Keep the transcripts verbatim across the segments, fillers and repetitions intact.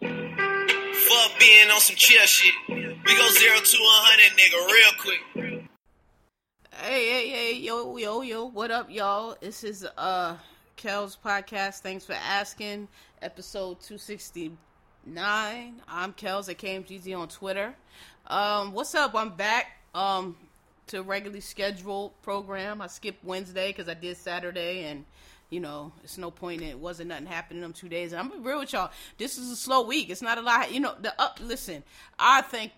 Fuck being on some chill shit. We go zero to one hundred, nigga, real quick. Hey, hey, hey, yo, yo, yo, what up, y'all? This is uh, Kels Podcast, thanks for asking, episode two sixty-nine. I'm Kels at K M G Z on Twitter. Um, what's up? I'm back. Um... to a regularly scheduled program. I skipped Wednesday because I did Saturday, and you know, it's no point in it. Wasn't nothing happening in them two days. And I'm gonna be real with y'all. This is a slow week. It's not a lot. You know, the up. Listen, I thank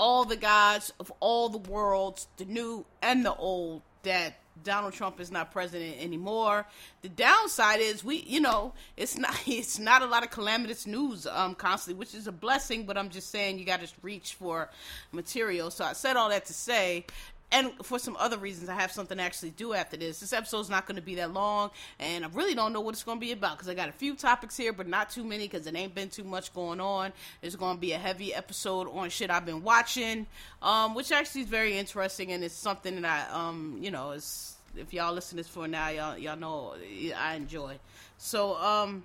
all the gods of all the worlds, the new and the old, that Donald Trump is not president anymore. The downside is we, you know, it's not it's not a lot of calamitous news um, constantly, which is a blessing, but I'm just saying you got to reach for material. So I said all that to say, and for some other reasons, I have something to actually do after this. This episode's not going to be that long, and I really don't know what it's going to be about, because I got a few topics here, but not too many, because it ain't been too much going on. There's going to be a heavy episode on shit I've been watching, um, which actually is very interesting, and it's something that I, um, you know, it's, if y'all listen to this for now, y'all, y'all know I enjoy. So, um,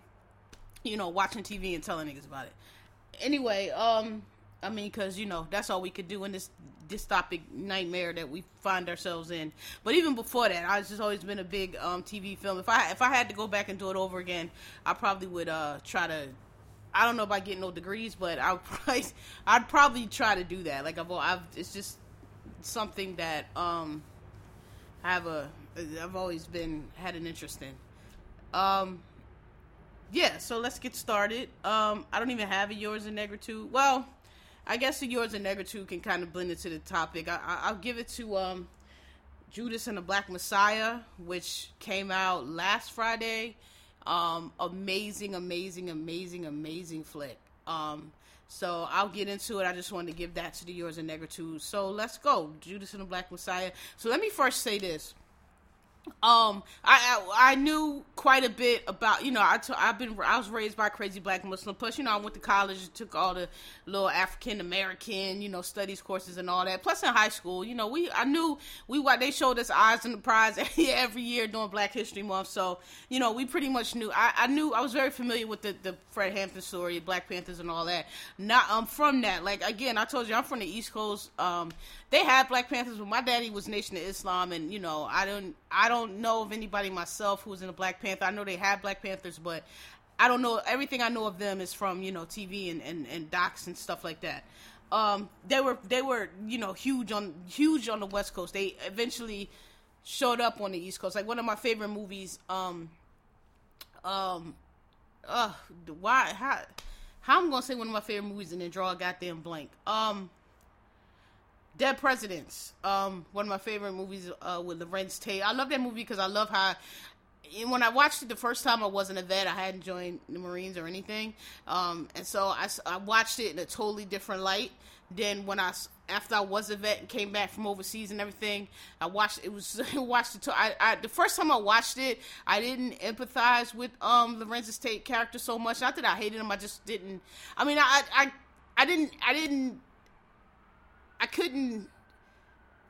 you know, watching T V and telling niggas about it. Anyway, um... I mean, because, you know, that's all we could do in this dystopic nightmare that we find ourselves in. But even before that, I've just always been a big um, T V film. If I if I had to go back and do it over again, I probably would uh, try to, I don't know about getting no degrees, but I would probably, I'd probably try to do that. Like, I've, I've it's just something that um, I have a, I've always been, had an interest in. Um, yeah, so let's get started. Um, I don't even have a yours and negritude. Well, I guess the yours and negritude can kind of blend into the topic. I, I, I'll give it to um, Judas and the Black Messiah, which came out last Friday. Um, amazing, amazing, amazing, amazing flick. Um, so I'll get into it. I just wanted to give that to the yours and negritude. So let's go, Judas and the Black Messiah. So let me first say this. Um, I, I, I knew quite a bit about, you know, I t- I've been, I was raised by a crazy black Muslim, plus, you know, I went to college and took all the little African American, you know, studies courses and all that, plus in high school, you know, we, I knew, we, they showed us Eyes on the Prize every year during Black History Month, so, you know, we pretty much knew, I, I knew, I was very familiar with the, the Fred Hampton story, Black Panthers and all that. Not, I'm um, from that, like, again, I told you, I'm from the East Coast. um, they had Black Panthers, but my daddy was Nation of Islam, and, you know, I don't, I don't I don't know of anybody myself who was in a Black Panther. I know they had Black Panthers, but I don't know. Everything I know of them is from, you know, T V and, and, and docs and stuff like that. Um, they were, they were, you know, huge on, huge on the West Coast. They eventually showed up on the East Coast. Like, one of my favorite movies, um, um, uh, why, how, how I'm going to say one of my favorite movies and then draw a goddamn blank. Um, Dead Presidents, um, one of my favorite movies, uh, with Larenz Tate. I love that movie because I love how, when I watched it the first time, I wasn't a vet, I hadn't joined the Marines or anything, um, and so I, I watched it in a totally different light than when I, after I was a vet and came back from overseas and everything, I watched, it was, watched it, I, I, the first time I watched it, I didn't empathize with, um, Larenz Tate's character so much. Not that I hated him, I just didn't, I mean, I, I, I didn't, I didn't, I couldn't,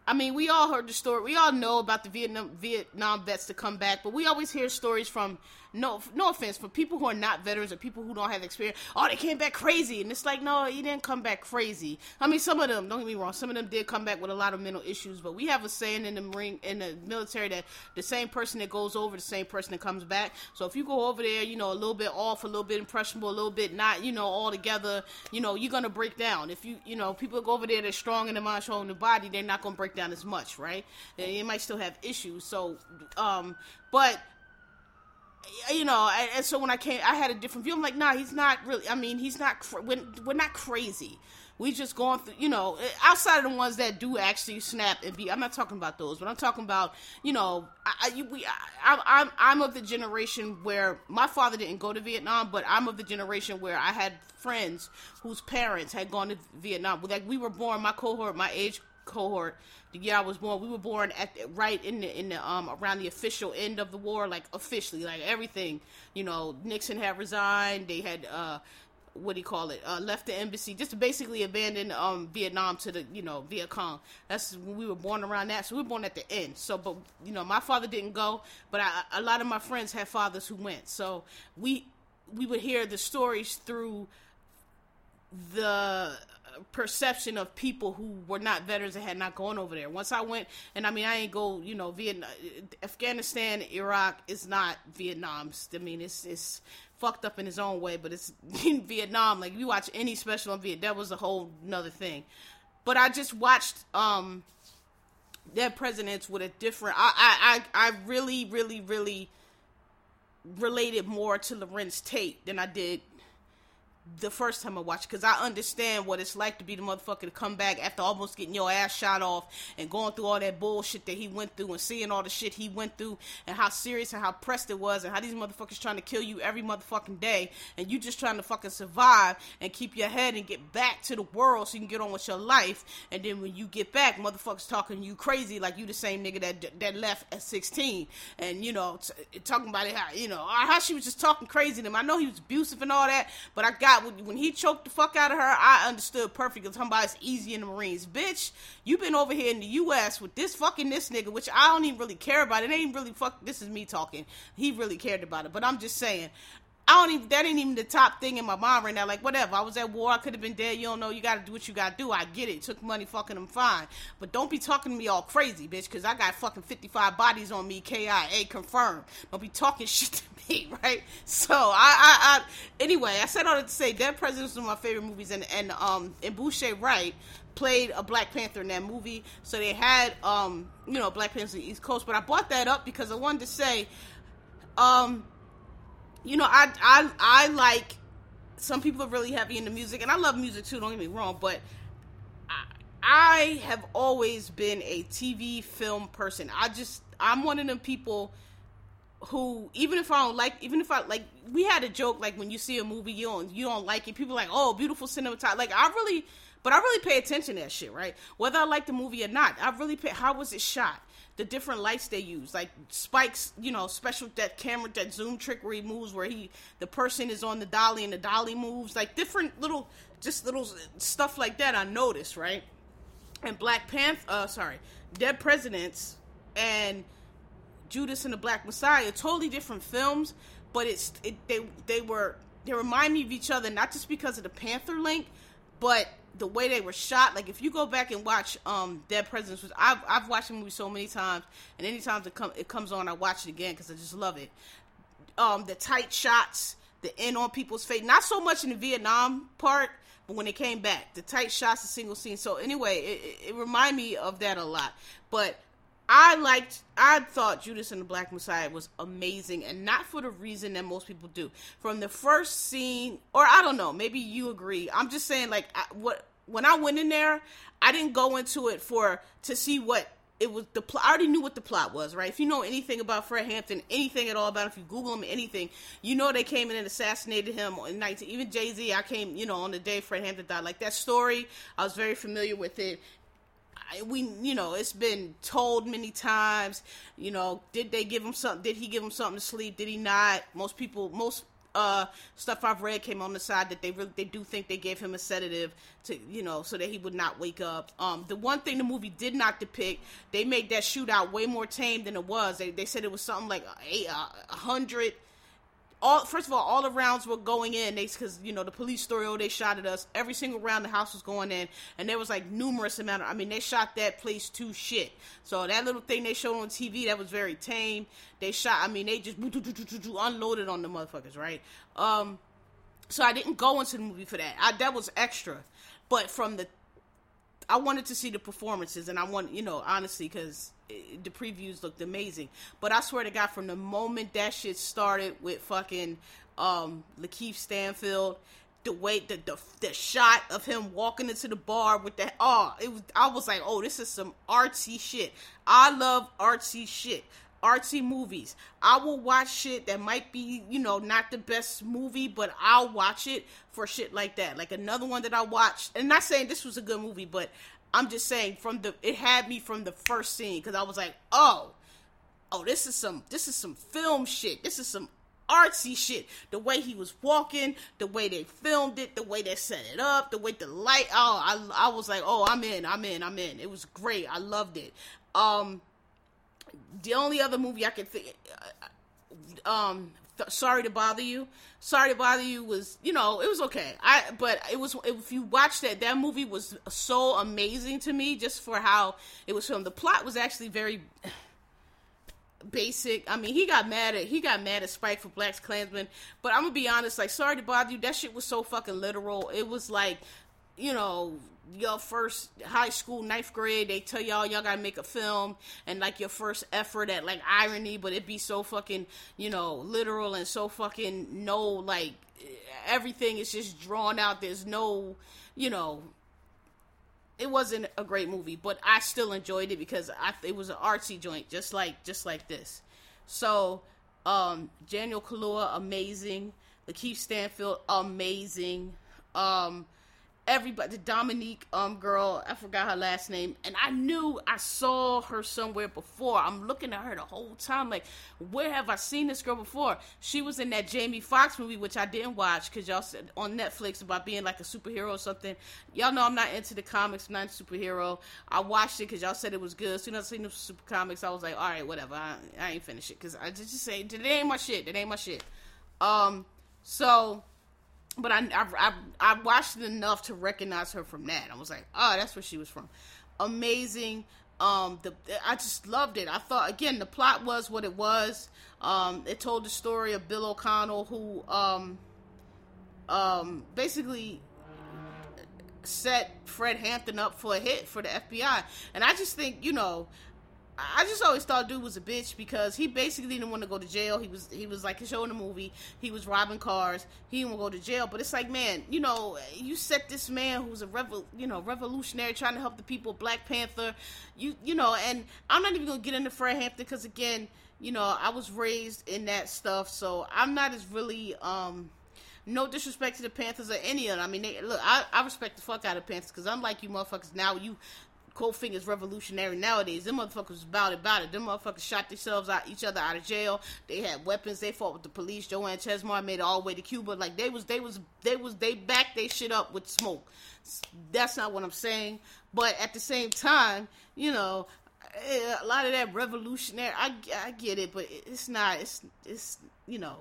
I mean, we all heard the story, we all know about the Vietnam Vietnam vets to come back, but we always hear stories from, no no offense, from people who are not veterans or people who don't have experience, oh, they came back crazy, and it's like, no, he didn't come back crazy. I mean, some of them, don't get me wrong, some of them did come back with a lot of mental issues, but we have a saying in the Marine, in the military, that the same person that goes over, the same person that comes back. So if you go over there, you know, a little bit off, a little bit impressionable, a little bit not, you know, all together, you know, you're going to break down. If you, you know, people go over there, they're strong in the mind, strong in the body, they're not going to break down as much, right? They might still have issues. So, um, but you know, and, and so when I came, I had a different view. I'm like, nah, he's not really. I mean, he's not. We're, we're not crazy. We just going through, you know, outside of the ones that do actually snap and be, I'm not talking about those, but I'm talking about, you know, I, I, we, I, I'm, I'm of the generation where my father didn't go to Vietnam, but I'm of the generation where I had friends whose parents had gone to Vietnam. Like, we were born, my cohort, my age cohort, the year I was born, we were born at right in the in the um around the official end of the war, like officially, like everything, you know, Nixon had resigned, they had uh what do you call it, uh left the embassy, just basically abandoned um Vietnam to the, you know, Viet Cong. That's when we were born around that, so we were born at the end. So, but you know, my father didn't go, but I, a lot of my friends had fathers who went, so we we would hear the stories through the perception of people who were not veterans and had not gone over there. Once I went, and I mean, I ain't go, you know, Vietnam, Afghanistan, Iraq is not Vietnam. I mean, it's, it's fucked up in its own way, but it's in Vietnam. Like, you watch any special on Vietnam, that was a whole nother thing. But I just watched, um, Dead Presidents with a different, I, I, I, I really, really, really related more to Larenz Tate than I did the first time I watched, because I understand what it's like to be the motherfucker to come back after almost getting your ass shot off and going through all that bullshit that he went through and seeing all the shit he went through and how serious and how pressed it was and how these motherfuckers trying to kill you every motherfucking day and you just trying to fucking survive and keep your head and get back to the world so you can get on with your life. And then when you get back, motherfuckers talking you crazy like you the same nigga that that left at sixteen and, you know, t- talking about it, how, you know, how she was just talking crazy to him. I know he was abusive and all that, but I got when he choked the fuck out of her, I understood perfectly. I'm talking about it's easy in the Marines. Bitch, you been over here in the U S with this fucking this nigga, which I don't even really care about. It ain't really fuck, this is me talking. He really cared about it, but I'm just saying, I don't even, that ain't even the top thing in my mind right now. Like, whatever, I was at war, I could have been dead, you don't know, you gotta do what you gotta do, I get it, took money, fucking I'm fine, but don't be talking to me all crazy, bitch, cause I got fucking fifty-five bodies on me, K I A confirmed, don't be talking shit to me, right? So, I, I, I, anyway, I said all that to say, Dead Presidents was one of my favorite movies, and, and, um, and Boucher Wright played a Black Panther in that movie, so they had, um, you know, Black Panther in the East Coast, but I brought that up because I wanted to say, um, you know, I, I, I like, some people are really heavy into music, and I love music too, don't get me wrong, but I, I have always been a T V film person. I just, I'm one of them people who, even if I don't like, even if I, like, we had a joke, like, when you see a movie, you don't, you don't like it, people are like, oh, beautiful cinematography, like, I really, but I really pay attention to that shit, right? Whether I like the movie or not, I really pay, how was it shot? The different lights they use, like Spike's, you know, special, that camera, that zoom trick where he moves, where he, the person is on the dolly and the dolly moves, like different little, just little stuff like that I noticed, right? And Black Panther, uh, sorry, Dead Presidents and Judas and the Black Messiah, totally different films, but it's, it, they, they were, they remind me of each other, not just because of the Panther link, but the way they were shot. Like, if you go back and watch um, Dead Presidents, which I've, I've watched the movie so many times, and any time it, come, it comes on, I watch it again, because I just love it. Um, the tight shots, the end on people's face, not so much in the Vietnam part, but when they came back, the tight shots, the single scene, so anyway, it, it reminded me of that a lot, but I liked, I thought Judas and the Black Messiah was amazing, and not for the reason that most people do. From the first scene, or I don't know, maybe you agree, I'm just saying, like, I, what, when I went in there, I didn't go into it for, to see what it was, the plot, I already knew what the plot was, right? If you know anything about Fred Hampton, anything at all about him, if you Google him, anything, you know they came in and assassinated him in nineteen, even Jay-Z, I came, you know, on the day Fred Hampton died, like, that story, I was very familiar with it. We, you know, it's been told many times, you know, did they give him something, did he give him something to sleep, did he not? Most people, most uh, stuff I've read came on the side that they really, they do think they gave him a sedative to, you know, so that he would not wake up. Um, the one thing the movie did not depict, they made that shootout way more tame than it was. They, they said it was something like a, a hundred, all, first of all, all the rounds were going in, they, because, you know, the police story, oh, they shot at us, every single round the house was going in, and there was, like, numerous amount of, I mean, they shot that place to shit, so that little thing they showed on T V, that was very tame, they shot, I mean, they just unloaded on the motherfuckers, right? Um, so I didn't go into the movie for that, I, that was extra, but from the, I wanted to see the performances, and I want, you know, honestly, because the previews looked amazing, but I swear to God, from the moment that shit started with fucking, um, Lakeith Stanfield, the way the, the the shot of him walking into the bar with that, oh, it was, I was like, oh, this is some artsy shit. I love artsy shit, artsy movies. I will watch shit that might be, you know, not the best movie, but I'll watch it for shit like that. Like another one that I watched, and I'm not saying this was a good movie, but I'm just saying from the, it had me from the first scene, because I was like, oh, oh, this is some, this is some film shit. This is some artsy shit. The way he was walking, the way they filmed it, the way they set it up, the way the light, oh, I, I was like, oh, I'm in, I'm in, I'm in. It was great. I loved it. Um, the only other movie I could think, um, th- Sorry to Bother You, Sorry to Bother You was, you know, it was okay, I, but it was, if you watch that, that movie was so amazing to me, just for how it was filmed. The plot was actually very... basic. I mean, he got mad at he got mad at Spike for Black Klansman, but I'm gonna be honest, like, Sorry to Bother You, that shit was so fucking literal. It was like, you know, your first high school, ninth grade, they tell y'all y'all gotta make a film, and like your first effort at like irony, but it be so fucking, you know, literal and so fucking, no, like, everything is just drawn out. There's no, you know, it wasn't a great movie, but I still enjoyed it because I, it was an artsy joint, just like, just like this. So, um, Daniel Kaluuya, amazing. Lakeith Stanfield, amazing. Um, everybody, the Dominique, um, girl, I forgot her last name, and I knew I saw her somewhere before. I'm looking at her the whole time, like, where have I seen this girl before? She was in that Jamie Foxx movie, which I didn't watch, because y'all said on Netflix about being like a superhero or something. Y'all know I'm not into the comics, I'm not into superhero. I watched it, because y'all said it was good. As soon as I seen the super comics, I was like, alright, whatever, I, I ain't finished it, because I just say, that ain't my shit, that ain't my shit. Um, so... But I, I, I watched it enough to recognize her from that. I was like, oh, that's where she was from. Amazing. Um, the I just loved it. I thought, again, the plot was what it was. Um, it told the story of Bill O'Connell, who um, um, basically set Fred Hampton up for a hit for the F B I. And I just think, you know... I just always thought dude was a bitch, because he basically didn't want to go to jail. He was, he was like a show in the movie. He was robbing cars. He didn't want to go to jail. But it's like, man, you know, you set this man who's a revol, you know, revolutionary, trying to help the people, Black Panther, you, you know, and I'm not even going to get into Fred Hampton, because again, you know, I was raised in that stuff. So I'm not as really, um, no disrespect to the Panthers or any of them. I mean, they, look, I, I respect the fuck out of Panthers, because I'm like you motherfuckers now, you... quote fingers revolutionary nowadays. Them motherfuckers was about it, about it. Them motherfuckers shot themselves out, each other out of jail. They had weapons. They fought with the police. Joanne Chesmar made it all the way to Cuba. Like, they was, they was, they was, they backed they shit up with smoke. That's not what I'm saying. But at the same time, you know, a lot of that revolutionary, I, I get it, but it's not, it's, it's, you know,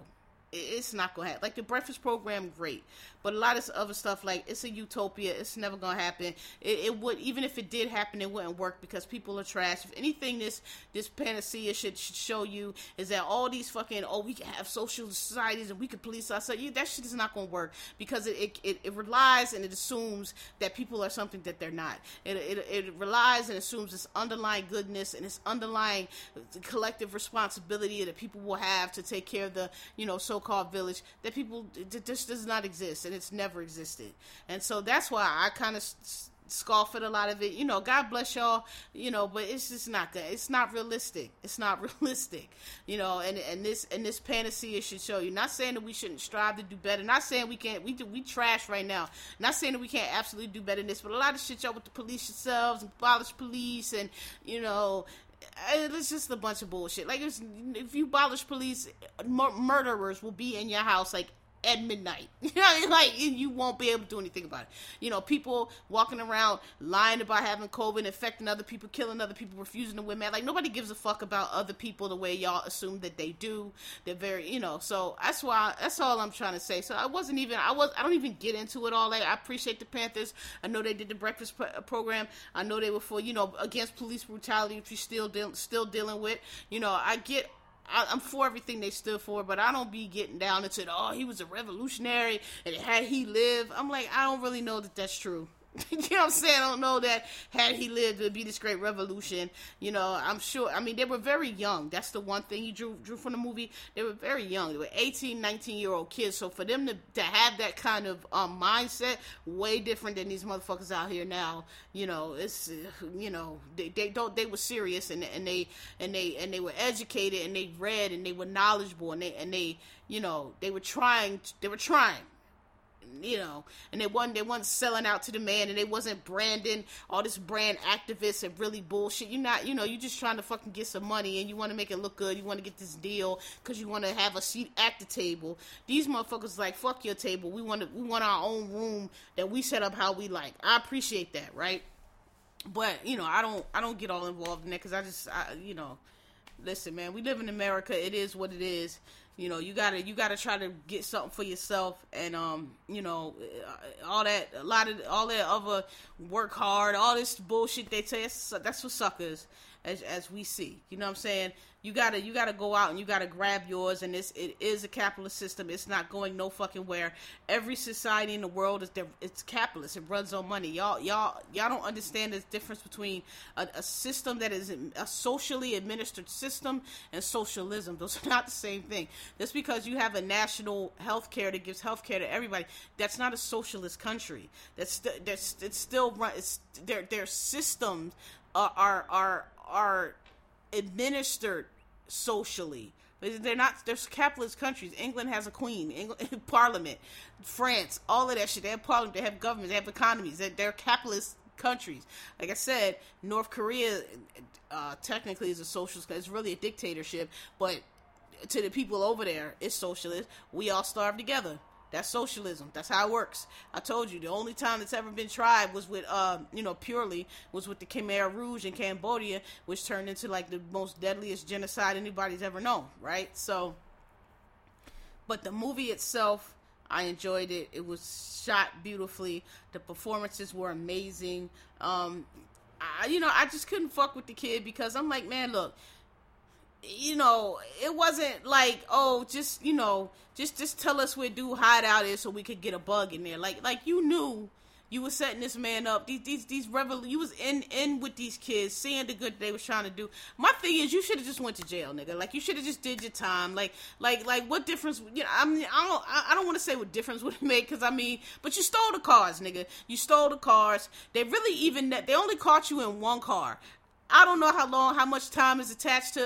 it's not gonna happen. Like, the breakfast program, great, but a lot of other stuff, like, it's a utopia, it's never gonna happen. It, it would, even if it did happen, it wouldn't work, because people are trash. If anything, this, this panacea should, should show you is that all these fucking, oh, we can have social societies and we can police ourselves, yeah, that shit is not gonna work, because it, it, it, it relies and it assumes that people are something that they're not. It, it, it relies and assumes this underlying goodness and this underlying collective responsibility that people will have to take care of the, you know, so called village, that people, this does not exist, and it's never existed. And so that's why I kind of scoff at a lot of it, you know, God bless y'all, you know, but it's just not good. It's not realistic. It's not realistic, you know, and, and this, and this panacea should show you. Not saying that we shouldn't strive to do better, not saying we can't, we do, we trash right now, not saying that we can't absolutely do better than this, but a lot of shit y'all with the police yourselves, and abolish police, and, you know, it's just a bunch of bullshit. Like, it's, if you abolish police, mur- murderers will be in your house, like, at midnight. Like, you won't be able to do anything about it. You know, people walking around lying about having COVID, infecting other people, killing other people, refusing to wear masks. Like, nobody gives a fuck about other people the way y'all assume that they do. They're very, you know, so that's why, that's all I'm trying to say. So I wasn't even, I was, I don't even get into it all. Like, I appreciate the Panthers. I know they did the breakfast pro- program. I know they were for, you know, against police brutality, which you're still, de- still dealing with. You know, I get, I, I'm for everything they stood for, but I don't be getting down into the, oh, he was a revolutionary, and had he lived, I'm like, I don't really know that that's true. You know what I'm saying? I don't know that had he lived, it would be this great revolution. You know, I'm sure. I mean, they were very young. That's the one thing you drew drew from the movie. They were very young. They were eighteen, nineteen-year-old kids. So for them to, to have that kind of um, mindset, way different than these motherfuckers out here now. You know, it's, you know, they, they don't, they were serious and, and they, and they, and they were educated and they read and they were knowledgeable and they, and they, you know, they were trying, they were trying. You know, and they wasn't, they wasn't selling out to the man, and they wasn't branding all this brand activists and really bullshit. You're not, you know, you're just trying to fucking get some money, and you want to make it look good, you want to get this deal, because you want to have a seat at the table. These motherfuckers like, fuck your table, we want to, we want our own room that we set up how we like. I appreciate that, right? But, you know, I don't, I don't get all involved in that, because I just, I, you know, listen, man, we live in America, it is what it is. You know, you gotta, you gotta try to get something for yourself, and, um, you know, all that, a lot of, all that other work hard, all this bullshit they say, that's for suckers, as, as we see, you know what I'm saying? You gotta, you gotta go out and you gotta grab yours, and it's, it is a capitalist system, it's not going no fucking where. Every society in the world is, it's capitalist, it runs on money. Y'all, y'all, y'all don't understand the difference between a, a system that is a socially administered system and socialism. Those are not the same thing. That's because you have a national health care that gives health care to everybody. That's not a socialist country. That's st- that's it's still run. It's, their their systems are are are, are administered socially. They're not, there's capitalist countries. England has a queen, England, parliament, France, all of that shit. They have parliament, they have governments, they have economies. They're, they're capitalist countries. Like I said, North Korea uh, technically is a socialist, it's really a dictatorship, but to the people over there, it's socialist. We all starve together. That's socialism. That's how it works. I told you, the only time it's ever been tried was with, uh, you know, purely, was with the Khmer Rouge in Cambodia, which turned into, like, the most deadliest genocide anybody's ever known, right? So, but the movie itself, I enjoyed it. It was shot beautifully. The performances were amazing. Um, I, you know, I just couldn't fuck with the kid because I'm like, man, look, you know, it wasn't like, oh, just, you know, just, just tell us where dude hideout is so we could get a bug in there. Like, like you knew you were setting this man up. These, these, these revol- you was in, in with these kids, seeing the good they was trying to do. My thing is, you should have just went to jail, nigga. Like, you should have just did your time. Like, like, like, what difference, you know, I mean, I don't, I don't want to say what difference would it make, because I mean, but you stole the cars, nigga. You stole the cars. They really even, they only caught you in one car. I don't know how long, how much time is attached to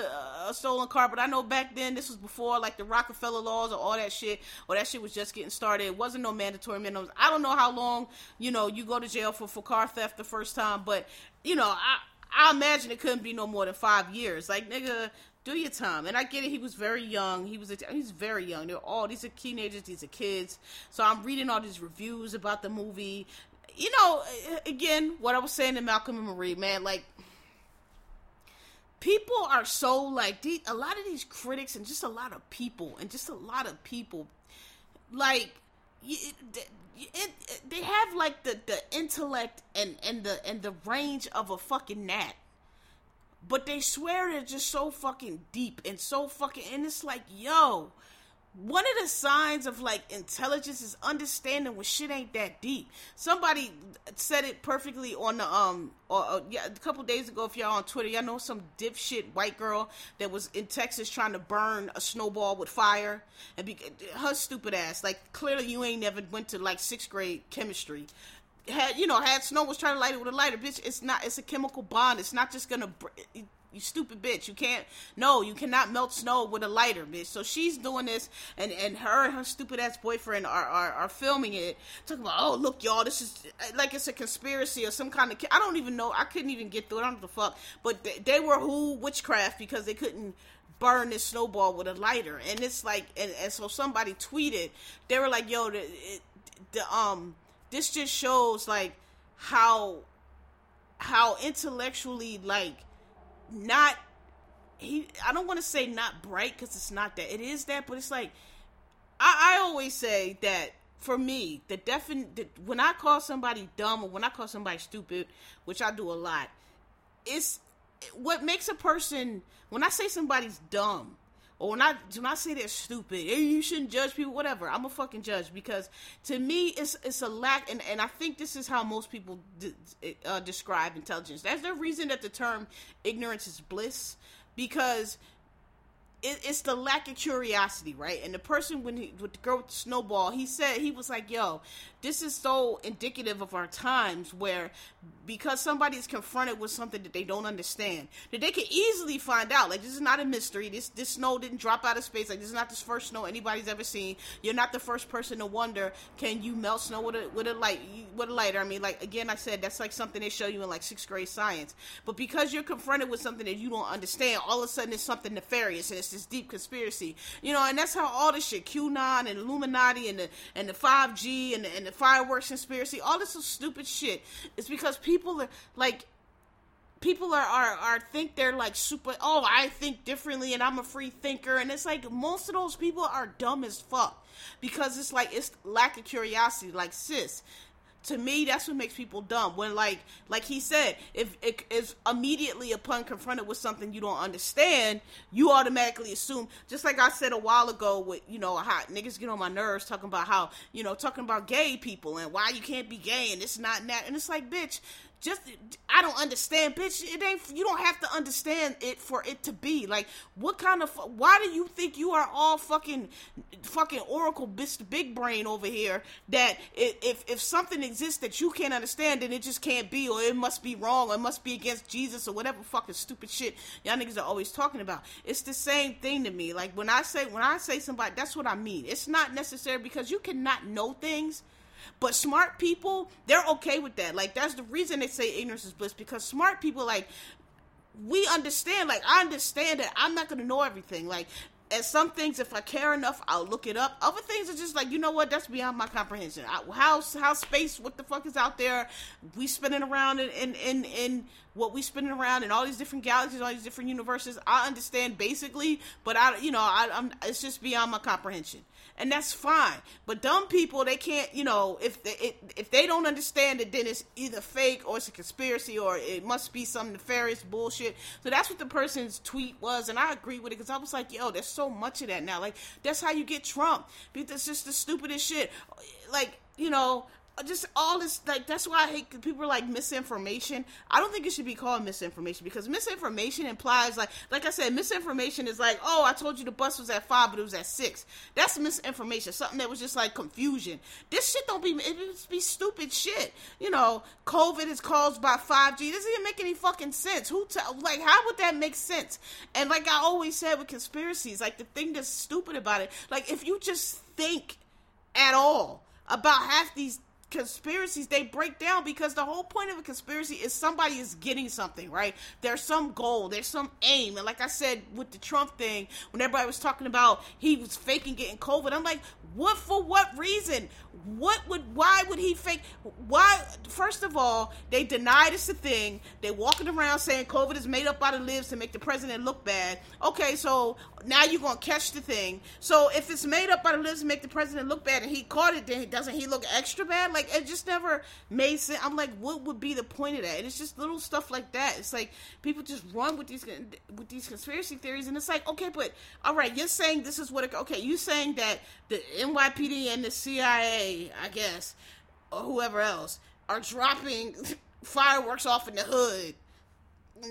a stolen car, but I know back then, this was before, like, the Rockefeller laws or all that shit, or that shit was just getting started. It wasn't no mandatory minimums. I don't know how long, you know, you go to jail for, for car theft the first time, but, you know, I, I imagine it couldn't be no more than five years. Like, nigga, do your time. And I get it, he was very young, he was, a, he's very young, they're all, these are teenagers, these are kids, so I'm reading all these reviews about the movie. You know, again, what I was saying to Malcolm and Marie, man, like, people are so, like, de- a lot of these critics and just a lot of people, and just a lot of people, like, it, it, it, they have, like, the, the intellect and, and the and the range of a fucking gnat, but they swear they're just so fucking deep, and so fucking, and it's like, yo, one of the signs of, like, intelligence is understanding when shit ain't that deep. Somebody said it perfectly on the, um, or, or, yeah, a couple days ago, if y'all on Twitter, y'all know some dipshit white girl that was in Texas trying to burn a snowball with fire, and be, her stupid ass, like, clearly you ain't never went to, like, sixth grade chemistry. Had, you know, had Snow was trying to light it with a lighter, bitch, it's not, it's a chemical bond, it's not just gonna, br- it, you stupid bitch, you can't, no, you cannot melt snow with a lighter, bitch. So she's doing this, and, and her and her stupid ass boyfriend are, are, are filming it, talking about, oh, look, y'all, this is, like, it's a conspiracy, or some kind of, I don't even know, I couldn't even get through it, I don't know the fuck, but they, they were who, witchcraft, because they couldn't burn this snowball with a lighter, and it's like, and, and so somebody tweeted, they were like, yo, the, it, the, um, this just shows, like, how, how intellectually, like, not, he, I don't want to say not bright, because it's not that, it is that, but it's like, I, I always say that, for me, the defin, the, when I call somebody dumb, or when I call somebody stupid, which I do a lot, it's, what makes a person, when I say somebody's dumb, Or when I, when I say they're stupid, you shouldn't judge people, whatever, I'm a fucking judge, because to me, it's it's a lack, and, and I think this is how most people de- uh, describe intelligence. That's the reason that the term ignorance is bliss, because it, it's the lack of curiosity, right? And the person, when he, with the girl with the snowball, he said, he was like, yo, this is so indicative of our times, where because somebody is confronted with something that they don't understand, that they can easily find out, like, this is not a mystery, this this snow didn't drop out of space, like, this is not the first snow anybody's ever seen, you're not the first person to wonder, can you melt snow with a with a light, with a lighter, I mean, like, again, I said, that's like something they show you in, like, sixth grade science, but because you're confronted with something that you don't understand, all of a sudden, it's something nefarious, and it's this deep conspiracy, you know, and that's how all this shit, QAnon, and Illuminati, and the, and the five G, and the, and the fireworks conspiracy, all this stupid shit, it's because people People are, like, people are, are, are, think they're, like, super, oh, I think differently, and I'm a free thinker, and it's, like, most of those people are dumb as fuck, because it's, like, it's lack of curiosity, like, sis, to me, that's what makes people dumb, when, like, like he said, if it is immediately upon confronted with something you don't understand, you automatically assume, just like I said a while ago with, you know, how niggas get on my nerves, talking about how, you know, talking about gay people, and why you can't be gay, and it's not, that, and it's like, bitch, just, I don't understand, bitch, it ain't, you don't have to understand it for it to be, like, what kind of, why do you think you are all fucking, fucking Oracle big brain over here, that if, if something exists that you can't understand, then it just can't be, or it must be wrong, or it must be against Jesus, or whatever fucking stupid shit y'all niggas are always talking about. It's the same thing to me, like, when I say, when I say somebody, that's what I mean, it's not necessary, because you cannot know things. But smart people, they're okay with that. Like, that's the reason they say ignorance is bliss, because smart people, like, we understand, like, I understand that I'm not going to know everything, like, and some things, if I care enough, I'll look it up. Other things are just like, you know what, that's beyond my comprehension. I, how, how space, what the fuck is out there, we spinning around in, in, in, in what we spinning around in all these different galaxies, all these different universes, I understand basically, but I, you know, I, I'm, it's just beyond my comprehension. And that's fine, but dumb people, they can't, you know, if they, it, if they don't understand it, then it's either fake, or it's a conspiracy, or it must be some nefarious bullshit. So that's what the person's tweet was, and I agree with it, because I was like, yo, there's so much of that now, like, that's how you get Trump, that's just the stupidest shit, like, you know, just all this, like, that's why I hate people are like misinformation. I don't think it should be called misinformation, because misinformation implies, like, like I said, misinformation is like, oh, I told you the bus was at five, but it was at six. That's misinformation, something that was just like confusion. This shit don't be, it just be stupid shit. You know, COVID is caused by five G. This doesn't even make any fucking sense. Who, t- like, how would that make sense? And like I always said with conspiracies, like, the thing that's stupid about it, like, if you just think at all about half these conspiracies, they break down, because the whole point of a conspiracy is somebody is getting something, right? There's some goal, there's some aim, and like I said with the Trump thing, when everybody was talking about he was faking getting COVID, I'm like, what, for what reason? What would, why would he fake, why, first of all, they denied it's a thing, they walking around saying COVID is made up by the libs to make the president look bad. Okay, so now you're gonna catch the thing, so if it's made up by the libs to make the president look bad, and he caught it, then doesn't he look extra bad? Like, it just never made sense. I'm like, what would be the point of that? And it's just little stuff like that. It's like, people just run with these with these conspiracy theories, and it's like, okay, but, alright, you're saying this is what, it, okay, you're saying that the N Y P D and the C I A, I guess, or whoever else, are dropping fireworks off in the hood,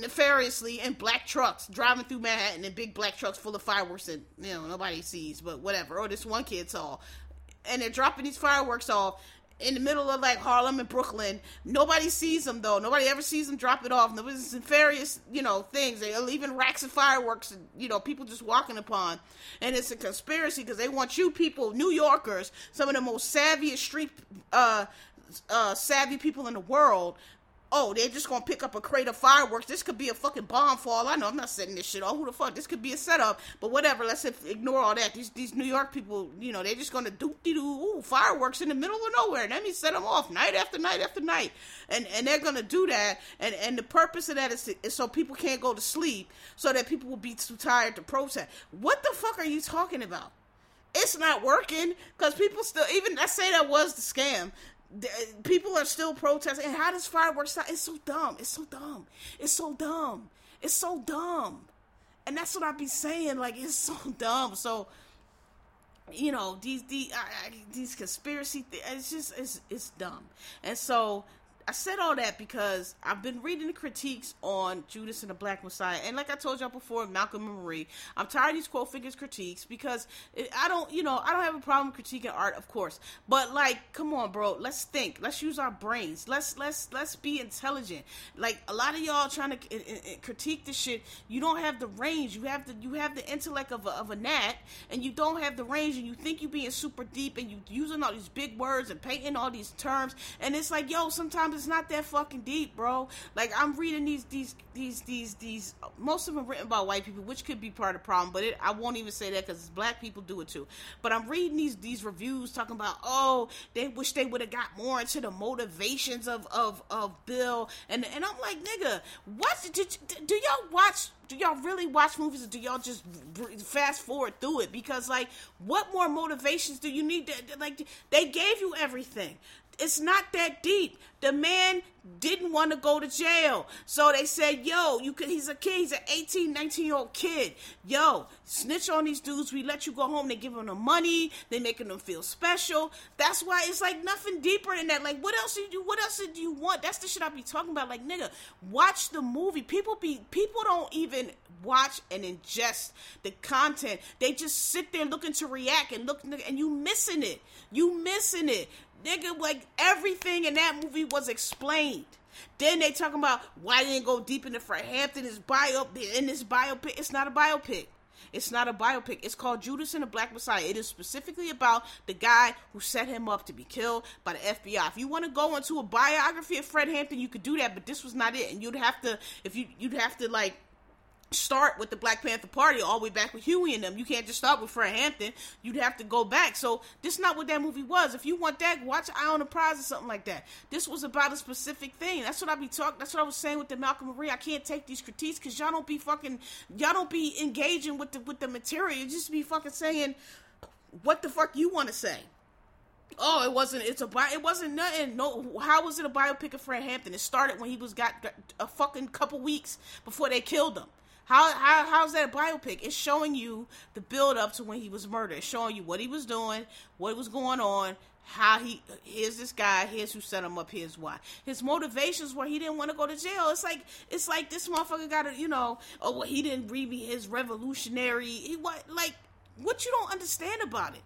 nefariously, in black trucks, driving through Manhattan in big black trucks full of fireworks that, you know, nobody sees, but whatever, or this one kid saw, and they're dropping these fireworks off in the middle of, like, Harlem and Brooklyn. Nobody sees them, though. Nobody ever sees them drop it off. There was nefarious, you know, things. They're leaving racks of fireworks, and, you know, people just walking upon. And it's a conspiracy, because they want you people, New Yorkers, some of the most savviest street, uh, uh, savvy people in the world. Oh, they're just gonna pick up a crate of fireworks. This could be a fucking bomb for all I know. I'm not setting this shit off. Who the fuck? This could be a setup. But whatever, let's ignore all that. These these New York people, you know, they're just gonna do-de-do, ooh, fireworks in the middle of nowhere. Let me set them off night after night after night. And and they're gonna do that. And and the purpose of that is, to, is so people can't go to sleep, so that people will be too tired to protest. What the fuck are you talking about? It's not working, because people still, even, I say that was the scam. People are still protesting. And how does fireworks stop? It's so dumb. It's so dumb. It's so dumb. It's so dumb. And that's what I be saying. Like, it's so dumb. So, you know, these these, I, I, these conspiracy things, it's just, it's, it's dumb. And so I said all that because I've been reading the critiques on Judas and the Black Messiah. And like I told y'all before, Malcolm and Marie, I'm tired of these quote figures critiques because I don't, you know, I don't have a problem critiquing art, of course, but like, come on, bro, let's think, let's use our brains. Let's, let's, let's be intelligent. Like a lot of y'all trying to it, it, it critique this shit. You don't have the range. You have the, you have the intellect of a, of a gnat, and you don't have the range, and you think you being super deep, and you using all these big words and painting all these terms. And it's like, yo, sometimes it's not that fucking deep, bro. Like, I'm reading these, these, these, these, these, most of them written by white people, which could be part of the problem, but it, I won't even say that because black people do it too. But I'm reading these, these reviews talking about, oh, they wish they would have got more into the motivations of, of, of Bill, and, and I'm like, nigga, what, did, do y'all watch, do y'all really watch movies, or do y'all just fast forward through it? Because, like, what more motivations do you need? To, like, they gave you everything. It's not that deep. The man didn't want to go to jail. So they said, yo, you could, he's a kid. He's an eighteen, nineteen year old kid. Yo, snitch on these dudes. We let you go home. They give them the money. They making them feel special. That's why it's like nothing deeper than that. Like, what else do you, what else do you want? That's the shit I be talking about. Like, nigga, watch the movie. People be, people don't even watch and ingest the content. They just sit there looking to react and look, and you missing it. You missing it. Nigga, like, everything in that movie was explained. Then they talking about why they didn't go deep into Fred Hampton, his biopic, in this biopic. It's not a biopic. It's not a biopic. It's called Judas and the Black Messiah. It is specifically about the guy who set him up to be killed by the F B I. If you want to go into a biography of Fred Hampton, you could do that, but this was not it. And you'd have to, if you, you'd have to, like, start with the Black Panther Party all the way back with Huey and them. You can't just start with Fred Hampton. You'd have to go back. So this is not what that movie was. If you want that, watch Eye on the Prize or something like that. This was about a specific thing. That's what I be talking. That's what I was saying with the Malcolm Marie. I can't take these critiques because y'all don't be fucking, y'all don't be engaging with the with the material. You just be fucking saying what the fuck you want to say. Oh, it wasn't, it's a, it wasn't nothing, no, how was it a biopic of Fred Hampton? It started when he was got, got a fucking couple weeks before they killed him. How, how, how's that a biopic? It's showing you the build up to when he was murdered. It's showing you what he was doing, what was going on, how he, here's this guy, here's who set him up, here's why. His motivations were he didn't want to go to jail. It's like, it's like this motherfucker got to, you know, oh, well, he didn't read me his revolutionary, he what, like, what you don't understand about it.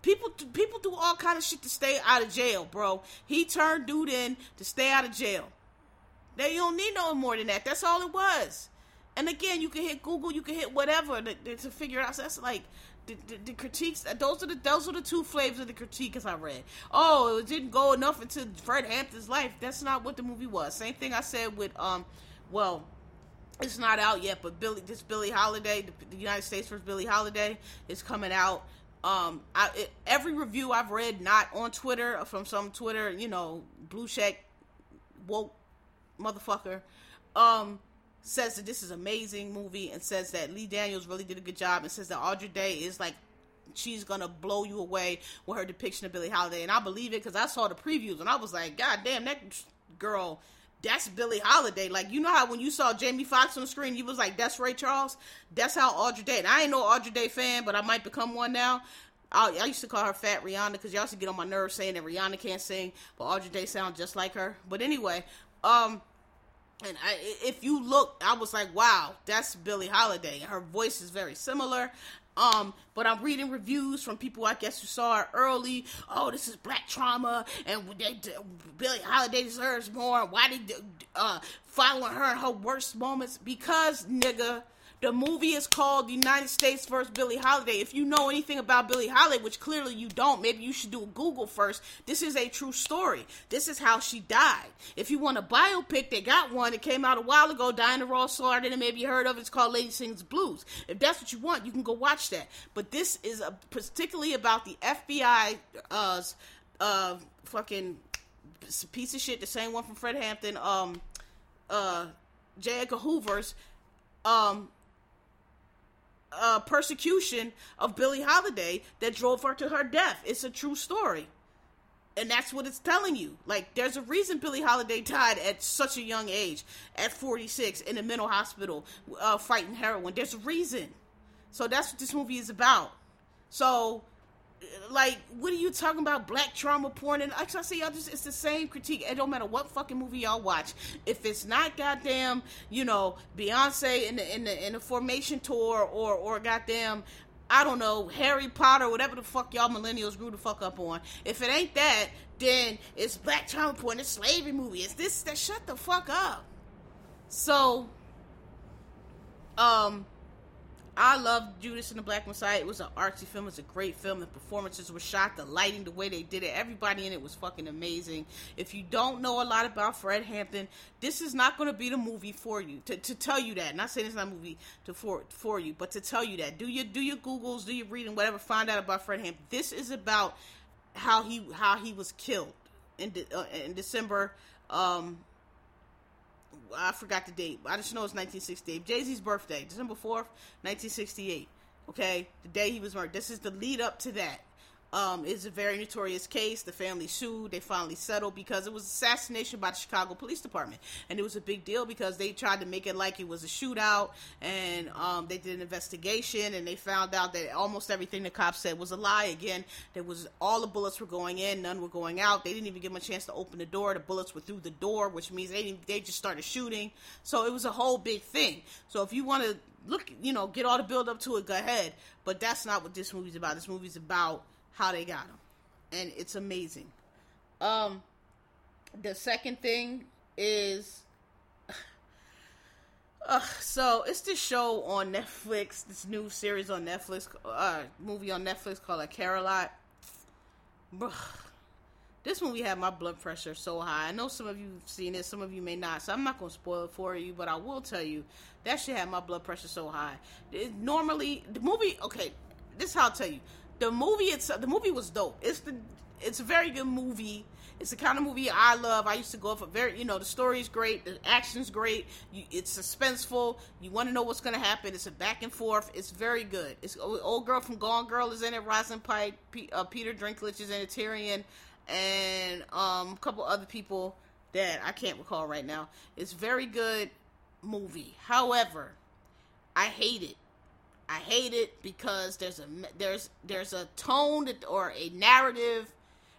People, people do all kind of shit to stay out of jail, bro. He turned dude in to stay out of jail. They don't need no more than that. That's all it was. And again, you can hit Google, you can hit whatever to, to figure it out. So that's like the, the, the critiques. Those are the those are the two flavors of the critiques I read. Oh, it didn't go enough into Fred Hampton's life. That's not what the movie was. Same thing I said with um, well, it's not out yet, but Billie, this Billie Holiday, the, the United States versus. Billie Holiday is coming out. Um, I, it, every review I've read, not on Twitter or from some Twitter, you know, blue check woke motherfucker, um, says that this is an amazing movie and says that Lee Daniels really did a good job and says that Andra Day is like, she's gonna blow you away with her depiction of Billie Holiday. And I believe it because I saw the previews and I was like, God damn, that girl, that's Billie Holiday. Like, you know how when you saw Jamie Foxx on the screen, you was like, that's Ray Charles? That's how Andra Day, and I ain't no Andra Day fan, but I might become one now. I, I used to call her Fat Rihanna because y'all used to get on my nerves saying that Rihanna can't sing, but Andra Day sounds just like her. But anyway, um, and I, if you look, I was like, wow, that's Billie Holiday. Her voice is very similar. Um, but I'm reading reviews from people, I guess, who saw her early. Oh, this is black trauma, and they, they, Billie Holiday deserves more. Why they uh, following her in her worst moments? Because, nigga, the movie is called The United States versus. Billie Holiday. If you know anything about Billie Holiday, which clearly you don't, maybe you should do a Google first. This is a true story. This is how she died. If you want a biopic, they got one. It came out a while ago. Diana Ross started it, maybe you heard of it. It's called Lady Sings the Blues. If that's what you want, you can go watch that. But this is a, particularly about the F B I uh, uh, fucking piece of shit, the same one from Fred Hampton, um, uh, J. Edgar Hoover's, um, Uh, persecution of Billie Holiday that drove her to her death. It's a true story. And that's what it's telling you. Like, there's a reason Billie Holiday died at such a young age, at forty-six, in a mental hospital, uh, fighting heroin. There's a reason. So that's what this movie is about. So, like, what are you talking about? Black trauma porn? And like I say, y'all, just, it's the same critique. It don't matter what fucking movie y'all watch. If it's not goddamn, you know, Beyonce in the in the, in the Formation tour, or or goddamn, I don't know, Harry Potter, whatever the fuck y'all millennials grew the fuck up on. If it ain't that, then it's black trauma porn, it's slavery movie, it's this, that, shut the fuck up. So, um, I loved Judas and the Black Messiah. It was an artsy film, it's a great film, the performances were shot, the lighting, the way they did it, everybody in it was fucking amazing. If you don't know a lot about Fred Hampton, this is not going to be the movie for you, to, to tell you that, not saying it's not a movie to, for, for you, but to tell you that, do your, do your Googles, do your reading, whatever, find out about Fred Hampton. This is about how he, how he was killed in, de, uh, in December, um, I forgot the date. I just know it's nineteen sixty-eight. Jay-Z's birthday, December fourth, nineteen sixty-eight. Okay? The day he was murdered. This is the lead up to that. Um, it's a very notorious case. The family sued. They finally settled because it was assassination by the Chicago Police Department. And it was a big deal because they tried to make it like it was a shootout. And um, they did an investigation. And they found out that almost everything the cops said was a lie. Again, there was all the bullets were going in. None were going out. They didn't even give them a chance to open the door. The bullets were through the door, which means they, didn't, they just started shooting. So it was a whole big thing. So if you want to look, you know, get all the build up to it, go ahead. But that's not what this movie's about. This movie's about how they got him, and it's amazing. Um, the second thing is, uh, so it's this show on Netflix, this new series on Netflix, uh, movie on Netflix called I Care A Lot. Bruh, this movie had my blood pressure so high. I know some of you have seen it, some of you may not, so I'm not gonna spoil it for you, but I will tell you, that shit had my blood pressure so high. It, normally, the movie, okay, this is how I'll tell you. The movie itself, the movie was dope. It's the, it's a very good movie. It's the kind of movie I love. I used to go for very, you know, the story's great, the action's great, you, it's suspenseful, you want to know what's going to happen, it's a back and forth, it's very good. It's old girl from Gone Girl is in it, Rosamund Pike, P, uh, Peter Dinklage is in it, Tyrion, and um, a couple other people that I can't recall right now. It's very good movie. However, I hate it. I hate it because there's a there's there's a tone that, or a narrative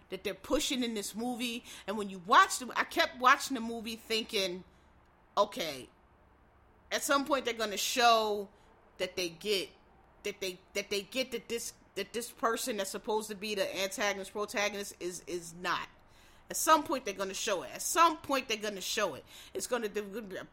that they're pushing in this movie, and when you watch the, I kept watching the movie thinking, okay, at some point they're gonna show that they get that they that they get that this that this person that's supposed to be the antagonist protagonist is is not. At some point they're gonna show it. At some point they're gonna show it. It's gonna be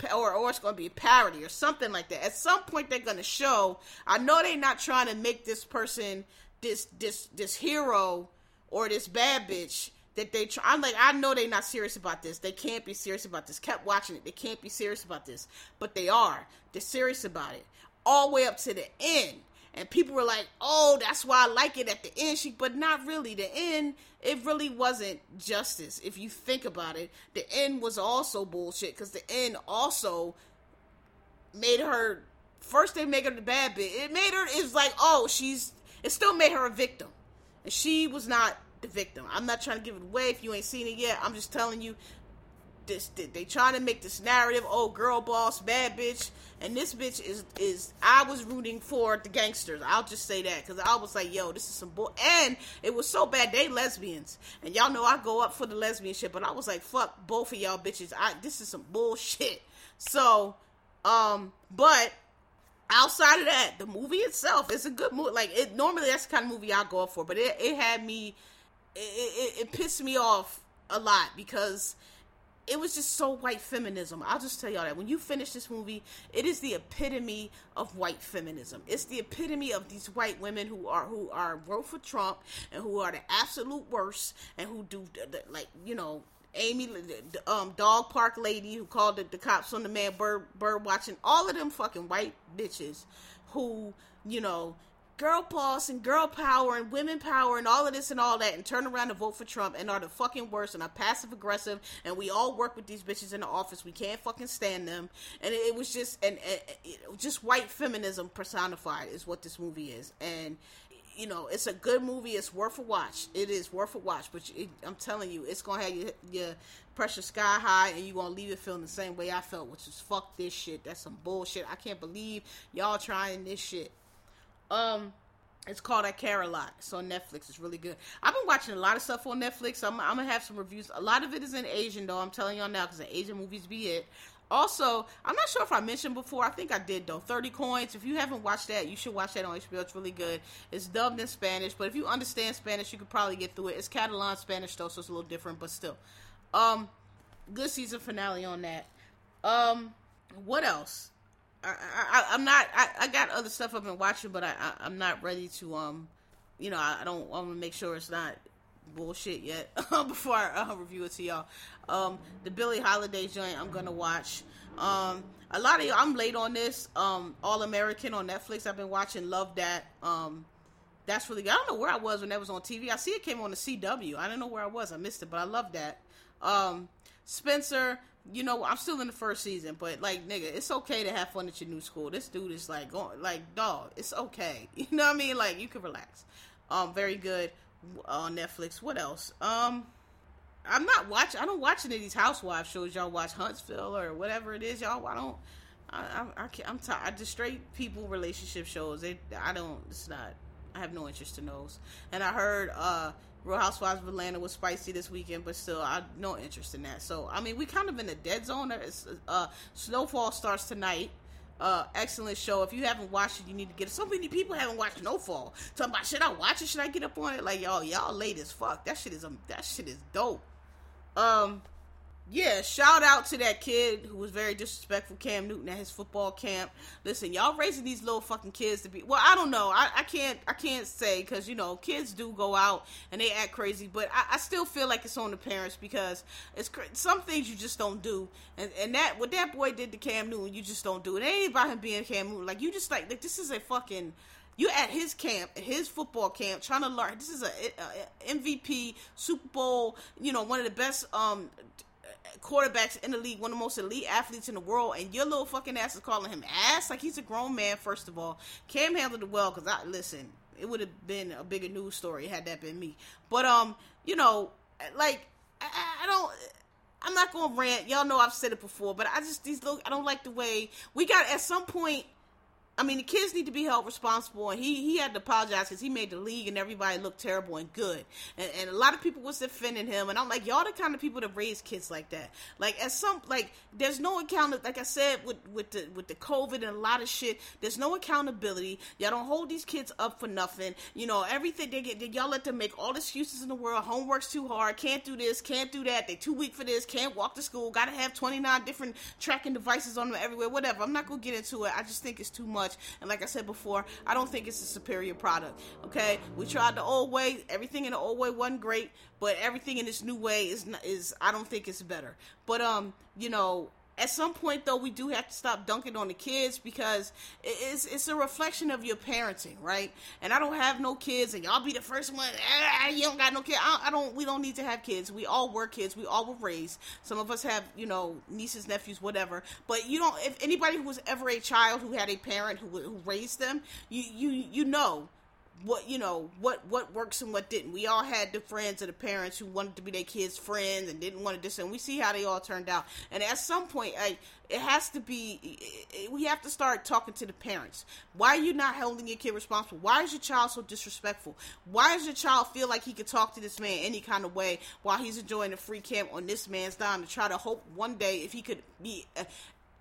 a, or or it's gonna be a parody or something like that. At some point they're gonna show. I know they're not trying to make this person this this this hero or this bad bitch that they try. I'm like, I know they're not serious about this. They can't be serious about this. Kept watching it. They can't be serious about this, but they are. They're serious about it all the way up to the end. And people were like, oh, that's why I like it at the end. She, but not really. The end, it really wasn't justice. If you think about it, the end was also bullshit. Because the end also made her, first they make her the bad bitch. It made her, it's like, oh, she's, it still made her a victim. And she was not the victim. I'm not trying to give it away if you ain't seen it yet. I'm just telling you. This, they trying to make this narrative, oh, girl boss, bad bitch, and this bitch is, is, I was rooting for the gangsters, I'll just say that, because I was like, yo, this is some bull, and it was so bad, they lesbians, and y'all know I go up for the lesbian shit, but I was like, fuck both of y'all bitches, I, this is some bullshit, so, um, but, outside of that, the movie itself is a good movie, like, it, normally that's the kind of movie I go up for, but it, it had me, it, it, it pissed me off a lot, because it was just so white feminism. I'll just tell y'all that. When you finish this movie, it is the epitome of white feminism. It's the epitome of these white women who are, who are vote for Trump, and who are the absolute worst, and who do, like, you know, Amy, the um, dog park lady who called the, the cops on the man, bird, bird watching, all of them fucking white bitches who, you know, girl boss and girl power and women power and all of this and all that, and turn around to vote for Trump and are the fucking worst and are passive aggressive, and we all work with these bitches in the office, we can't fucking stand them, and it was just, and, and it, just white feminism personified is what this movie is, and you know, it's a good movie. It's worth a watch. It is worth a watch. But it, I'm telling you, it's going to have your, your pressure sky high, and you're going to leave it feeling the same way I felt, which is fuck this shit. That's some bullshit. I can't believe y'all trying this shit. Um, it's called I Care A Lot. It's on Netflix. It's really good. I've been watching a lot of stuff on Netflix. I'm, I'm going to have some reviews. A lot of it is in Asian, though. I'm telling y'all now, because the Asian movies be it. Also, I'm not sure if I mentioned before, I think I did though, thirty coins, if you haven't watched that, you should watch that on H B O, it's really good. It's dubbed in Spanish, but if you understand Spanish, you could probably get through it. It's Catalan Spanish though, so it's a little different, but still. Um, good season finale on that. Um, what else? I, I, I'm not, I, I got other stuff I've been watching, but I, I, I'm not ready to, um, you know, I, I don't, I want to make sure it's not bullshit yet before I uh, review it to y'all. Um, the Billie Holiday joint I'm gonna watch. Um, a lot of y'all, I'm late on this. Um, All American on Netflix, I've been watching, love that. Um, that's really good. I don't know where I was when that was on T V. I see it came on the C W. I don't know where I was, I missed it, but I love that. Um, Spencer, you know, I'm still in the first season, but like, nigga, it's okay to have fun at your new school. This dude is like going, like, dog, it's okay, you know what I mean? Like, you can relax. Um, very good. On Netflix. What else? Um, I'm not watching, I don't watch any of these housewives shows, y'all watch Huntsville, or whatever it is, y'all, I don't, I, I, I can't, I'm tired, just straight people relationship shows, they, I don't, it's not, I have no interest in those, and I heard, uh, Real Housewives of Atlanta was spicy this weekend, but still, I no interest in that, so, I mean, we kind of in a dead zone. It's, uh, Snowfall starts tonight. Uh, excellent show. If you haven't watched it, you need to get it. So many people haven't watched Snowfall. Talking about, should I watch it? Should I get up on it? Like, y'all, y'all late as fuck. That shit is, um, that shit is dope. Um, yeah, shout out to that kid who was very disrespectful, Cam Newton, at his football camp. Listen, y'all raising these little fucking kids to be, well, I don't know, I, I can't, I can't say, because, you know, kids do go out, and they act crazy, but I, I still feel like it's on the parents, because it's, cra- some things you just don't do, and, and that, what that boy did to Cam Newton, you just don't do, it ain't about him being Cam Newton, like, you just, like, like this is a fucking, you at his camp, at his football camp, trying to learn, this is a, a M V P, Super Bowl, you know, one of the best, um, quarterbacks in the league, one of the most elite athletes in the world, and your little fucking ass is calling him ass, like he's a grown man. First of all, Cam handled it well, because I, listen, it would have been a bigger news story had that been me, but, um, you know, like, I, I don't, I'm not gonna rant, y'all know I've said it before, but I just, these little, I don't like the way, we got, at some point, I mean, the kids need to be held responsible, and he, he had to apologize, because he made the league, and everybody looked terrible and good, and, and a lot of people was defending him, and I'm like, y'all the kind of people that raise kids like that, like, at some, like, there's no accountability, like I said, with, with the, with the COVID, and a lot of shit, there's no accountability, y'all don't hold these kids up for nothing, you know, everything they get, y'all let them make all the excuses in the world, homework's too hard, can't do this, can't do that, they too weak for this, can't walk to school, gotta have twenty-nine different tracking devices on them everywhere, whatever, I'm not gonna get into it, I just think it's too much. And like I said before, I don't think it's a superior product, okay? We tried the old way, everything in the old way wasn't great, but everything in this new way is, is I don't think it's better, but, um, you know, at some point, though, we do have to stop dunking on the kids, because it's it's a reflection of your parenting, right? And I don't have no kids, and y'all be the first one, ah, you don't got no kids. I, I don't, we don't need to have kids. We all were kids. We all were raised. Some of us have, you know, nieces, nephews, whatever. But you don't, if anybody who was ever a child who had a parent who, who raised them, you you you know. What, you know, what, what works and what didn't. We all had the friends or the parents who wanted to be their kids' friends and didn't want to dis, and we see how they all turned out, and at some point, like, it has to be, we have to start talking to the parents. Why are you not holding your kid responsible? Why is your child so disrespectful? Why does your child feel like he could talk to this man any kind of way while he's enjoying a free camp on this man's dime, to try to hope one day if he could be uh,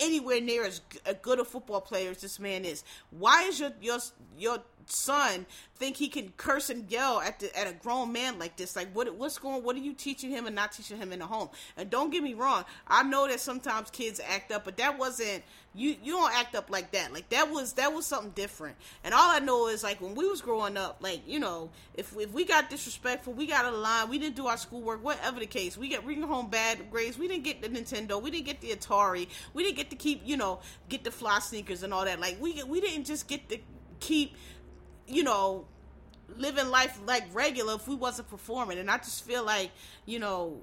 anywhere near as good a football player as this man is? Why is your, your, your son think he can curse and yell at the, at a grown man like this? Like, what, what's going, what are you teaching him and not teaching him in the home? And don't get me wrong, I know that sometimes kids act up, but that wasn't, you, you don't act up like that. Like, that was, that was something different. And all I know is, like, when we was growing up, like, you know, if, if we got disrespectful, we got out of line, we didn't do our schoolwork, whatever the case, we get, we got home bad grades, we didn't get the Nintendo, we didn't get the Atari, we didn't get to keep, you know, get the fly sneakers and all that. Like, we, we didn't just get to keep, you know, living life like regular if we wasn't performing. And I just feel like, you know,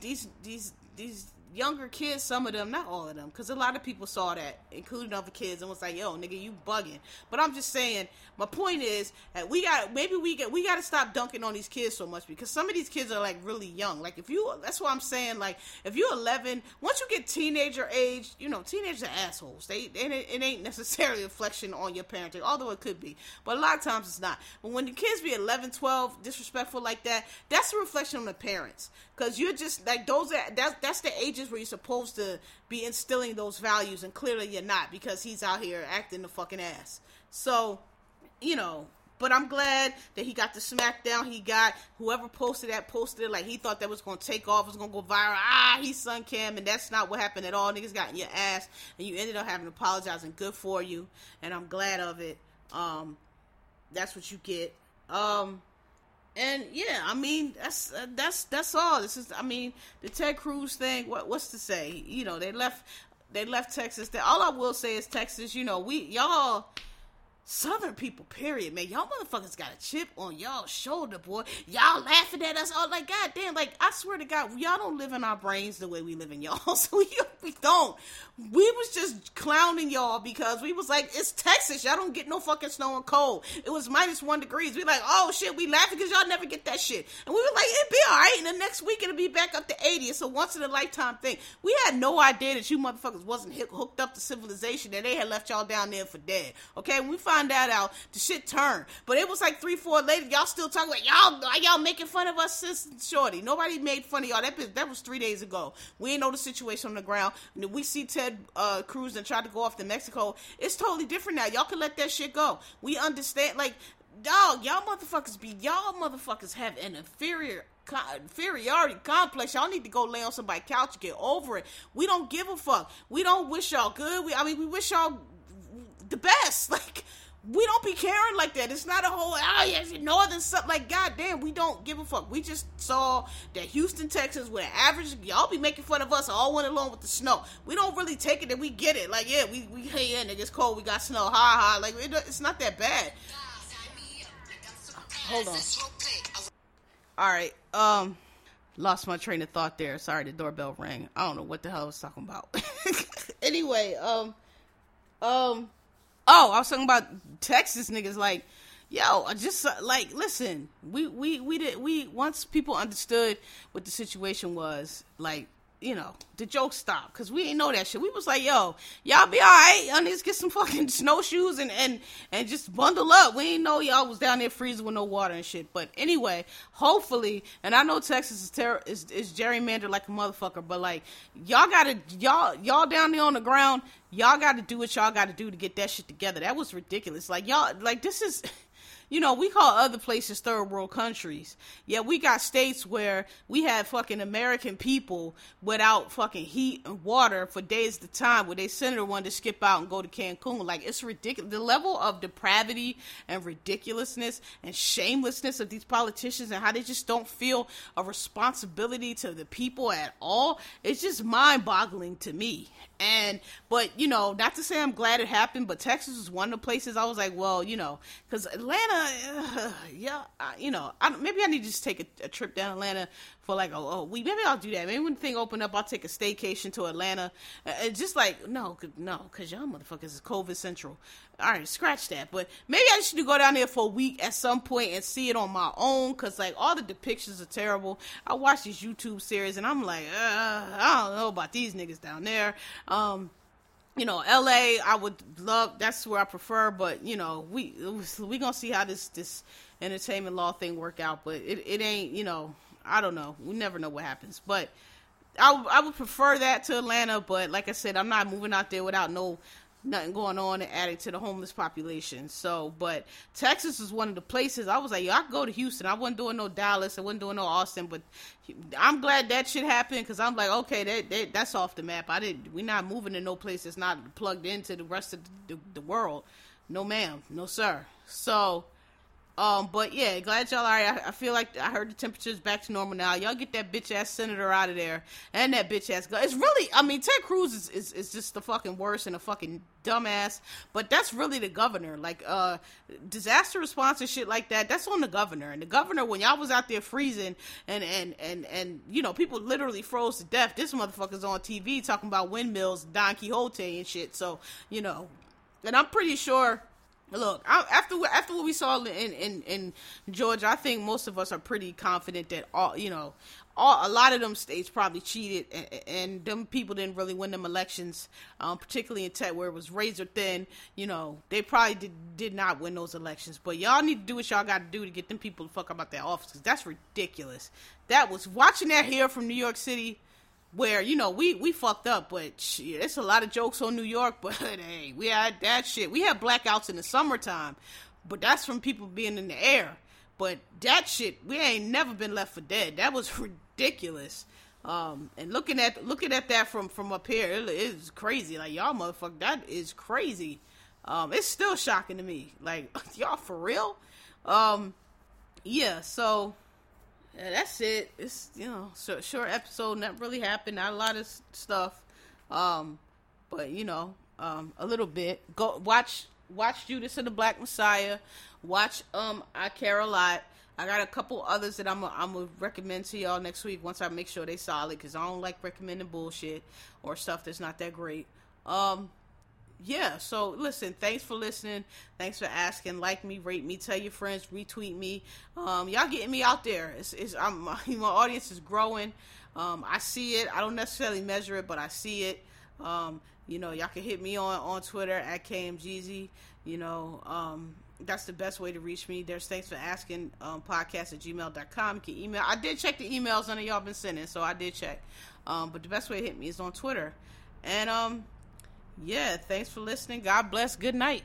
these, these, these younger kids, some of them, not all of them, because a lot of people saw that, including other kids, and was like, yo, nigga, you bugging. But I'm just saying, my point is that we got, maybe we get, we got to stop dunking on these kids so much, because some of these kids are, like, really young. Like, if you, that's what I'm saying, like, if you're eleven, once you get teenager age, you know, teenagers are assholes. They, and it, it ain't necessarily a reflection on your parenting, although it could be, but a lot of times it's not. But when the kids be eleven, twelve, disrespectful like that, that's a reflection on the parents, because you're just, like, those are, that's, that's the ages where you're supposed to be instilling those values, and clearly you're not, because he's out here acting the fucking ass. So, you know, but I'm glad that he got the smackdown he got. Whoever posted that posted it like he thought that was going to take off, was going to go viral. Ah, he sung Cam, and that's not what happened at all. Niggas got in your ass, and you ended up having to apologize, and good for you, and I'm glad of it. Um, that's what you get. Um... And yeah, I mean, that's, uh, that's, that's all. This is, I mean, the Ted Cruz thing, what, what's to say? You know, they left, they left Texas. They, all I will say is Texas, you know, we, y'all, Southern people, period, man. Y'all motherfuckers got a chip on y'all shoulder, boy. Y'all laughing at us all like, God damn, like, I swear to God, y'all don't live in our brains the way we live in y'all. So we, we don't. We was just clowning y'all because we was like, it's Texas. Y'all don't get no fucking snow and cold. It was minus one degrees. We like, oh shit, we laughing because y'all never get that shit. And we were like, it'd be all right. And the next week it'll be back up to eighty. It's a once in a lifetime thing. We had no idea that you motherfuckers wasn't hit, hooked up to civilization, and they had left y'all down there for dead. Okay, when we found that out, the shit turned, but it was like three, four later, y'all still talking about, y'all, y'all making fun of us since shorty, nobody made fun of y'all, that, that was three days ago, we ain't know the situation on the ground, and we see Ted uh, Cruz and tried to go off to Mexico, it's totally different now, y'all can let that shit go, we understand, like, dog, y'all motherfuckers be, y'all motherfuckers have an inferior, co- inferiority complex, y'all need to go lay on somebody's couch and get over it, we don't give a fuck, we don't wish y'all good, we, I mean, we wish y'all the best, like, we don't be caring like that. It's not a whole, oh, yes, you know, this stuff. Like, goddamn, we don't give a fuck. We just saw that Houston, Texas, where average, y'all be making fun of us all went along with the snow. We don't really take it and we get it. Like, yeah, we, we hey, yeah, nigga, it's cold, we got snow, ha, ha. Like, it, it's not that bad. Hold on. All right, um, lost my train of thought there. Sorry, the doorbell rang. I don't know what the hell I was talking about. Anyway, um, um, oh, I was talking about Texas niggas, like, yo, just, like, listen, we, we, we did, we, once people understood what the situation was, like, you know, the joke stopped, because we didn't know that shit, we was like, yo, y'all be all right, y'all niggas get some fucking snowshoes, and, and, and just bundle up, we didn't know y'all was down there freezing with no water and shit, but anyway, hopefully, and I know Texas is, ter- is, is gerrymandered like a motherfucker, but, like, y'all gotta, y'all, y'all down there on the ground, y'all gotta do what y'all gotta do to get that shit together, that was ridiculous, like, y'all, like, this is... You know, we call other places third world countries. Yeah, we got states where we had fucking American people without fucking heat and water for days at a time, where they senator wanted to skip out and go to Cancun. Like, it's ridiculous. The level of depravity and ridiculousness and shamelessness of these politicians and how they just don't feel a responsibility to the people at all. It's just mind-boggling to me. And, but, you know, not to say I'm glad it happened, but Texas was one of the places I was like, well, you know, because Atlanta, Uh, yeah, I, you know, I, maybe I need to just take a, a trip down Atlanta for like a, a week. Maybe I'll do that. Maybe when the thing open up, I'll take a staycation to Atlanta. Uh, just like, no, no, because y'all motherfuckers is COVID central. All right, scratch that. But maybe I should go down there for a week at some point and see it on my own, because like all the depictions are terrible. I watch these YouTube series and I'm like, uh, I don't know about these niggas down there. Um, You know, L A, I would love, that's where I prefer, but, you know, we, we gonna see how this, this entertainment law thing work out, but it, it ain't, you know, I don't know, we never know what happens, but I, I would prefer that to Atlanta, but like I said, I'm not moving out there without no, nothing going on and added to the homeless population, so, but Texas is one of the places, I was like, yo, I could go to Houston, I wasn't doing no Dallas, I wasn't doing no Austin, but I'm glad that shit happened, because I'm like, okay, that, that that's off the map, I didn't, we're not moving to no place that's not plugged into the rest of the, the, the world, no ma'am, no sir, so, Um, but yeah, glad y'all are. I, I feel like I heard the temperature's back to normal now. Y'all get that bitch ass senator out of there and that bitch ass girl. It's really, I mean, Ted Cruz is, is, is just the fucking worst and a fucking dumbass, but that's really the governor. Like, uh, disaster response and shit like that, that's on the governor. And the governor, when y'all was out there freezing and, and, and, and, you know, people literally froze to death, this motherfucker's on T V talking about windmills, Don Quixote and shit. So, you know, and I'm pretty sure. Look, after after what we saw in, in, in Georgia, I think most of us are pretty confident that all you know, all a lot of them states probably cheated, and, and them people didn't really win them elections, um, particularly in tech where it was razor thin. You know, they probably did, did not win those elections. But y'all need to do what y'all got to do to get them people to fuck about their offices. That's ridiculous. That was watching that here from New York City. Where, you know, we, we fucked up, but shit, it's a lot of jokes on New York, but hey, we had that shit. We had blackouts in the summertime, but that's from people being in the air. But that shit, we ain't never been left for dead. That was ridiculous. Um, and looking at, looking at that from, from up here, it is crazy. Like, y'all motherfucker, that is crazy. Um, it's still shocking to me. Like, y'all for real? Um, yeah, so... Yeah, that's it. It's, you know, short, short episode. Not really happened. Not a lot of stuff. Um, but, you know, um, a little bit. Go watch, watch Judas and the Black Messiah. Watch, um, I Care A Lot. I got a couple others that I'm gonna I'm gonna recommend to y'all next week once I make sure they solid, because I don't like recommending bullshit or stuff that's not that great. Um, yeah, so listen, thanks for listening, thanks for asking, like me, rate me, tell your friends, retweet me, um, y'all getting me out there, it's, it's, I'm, my, my audience is growing, um, I see it, I don't necessarily measure it, but I see it, um, you know, y'all can hit me on, on Twitter, at K M G Z, you know, um, that's the best way to reach me. There's thanks for asking, um, podcast at gmail dot com, you can email, I did check the emails, none of y'all been sending, so I did check, um, but the best way to hit me is on Twitter, and, um, yeah, thanks for listening. God bless. Good night.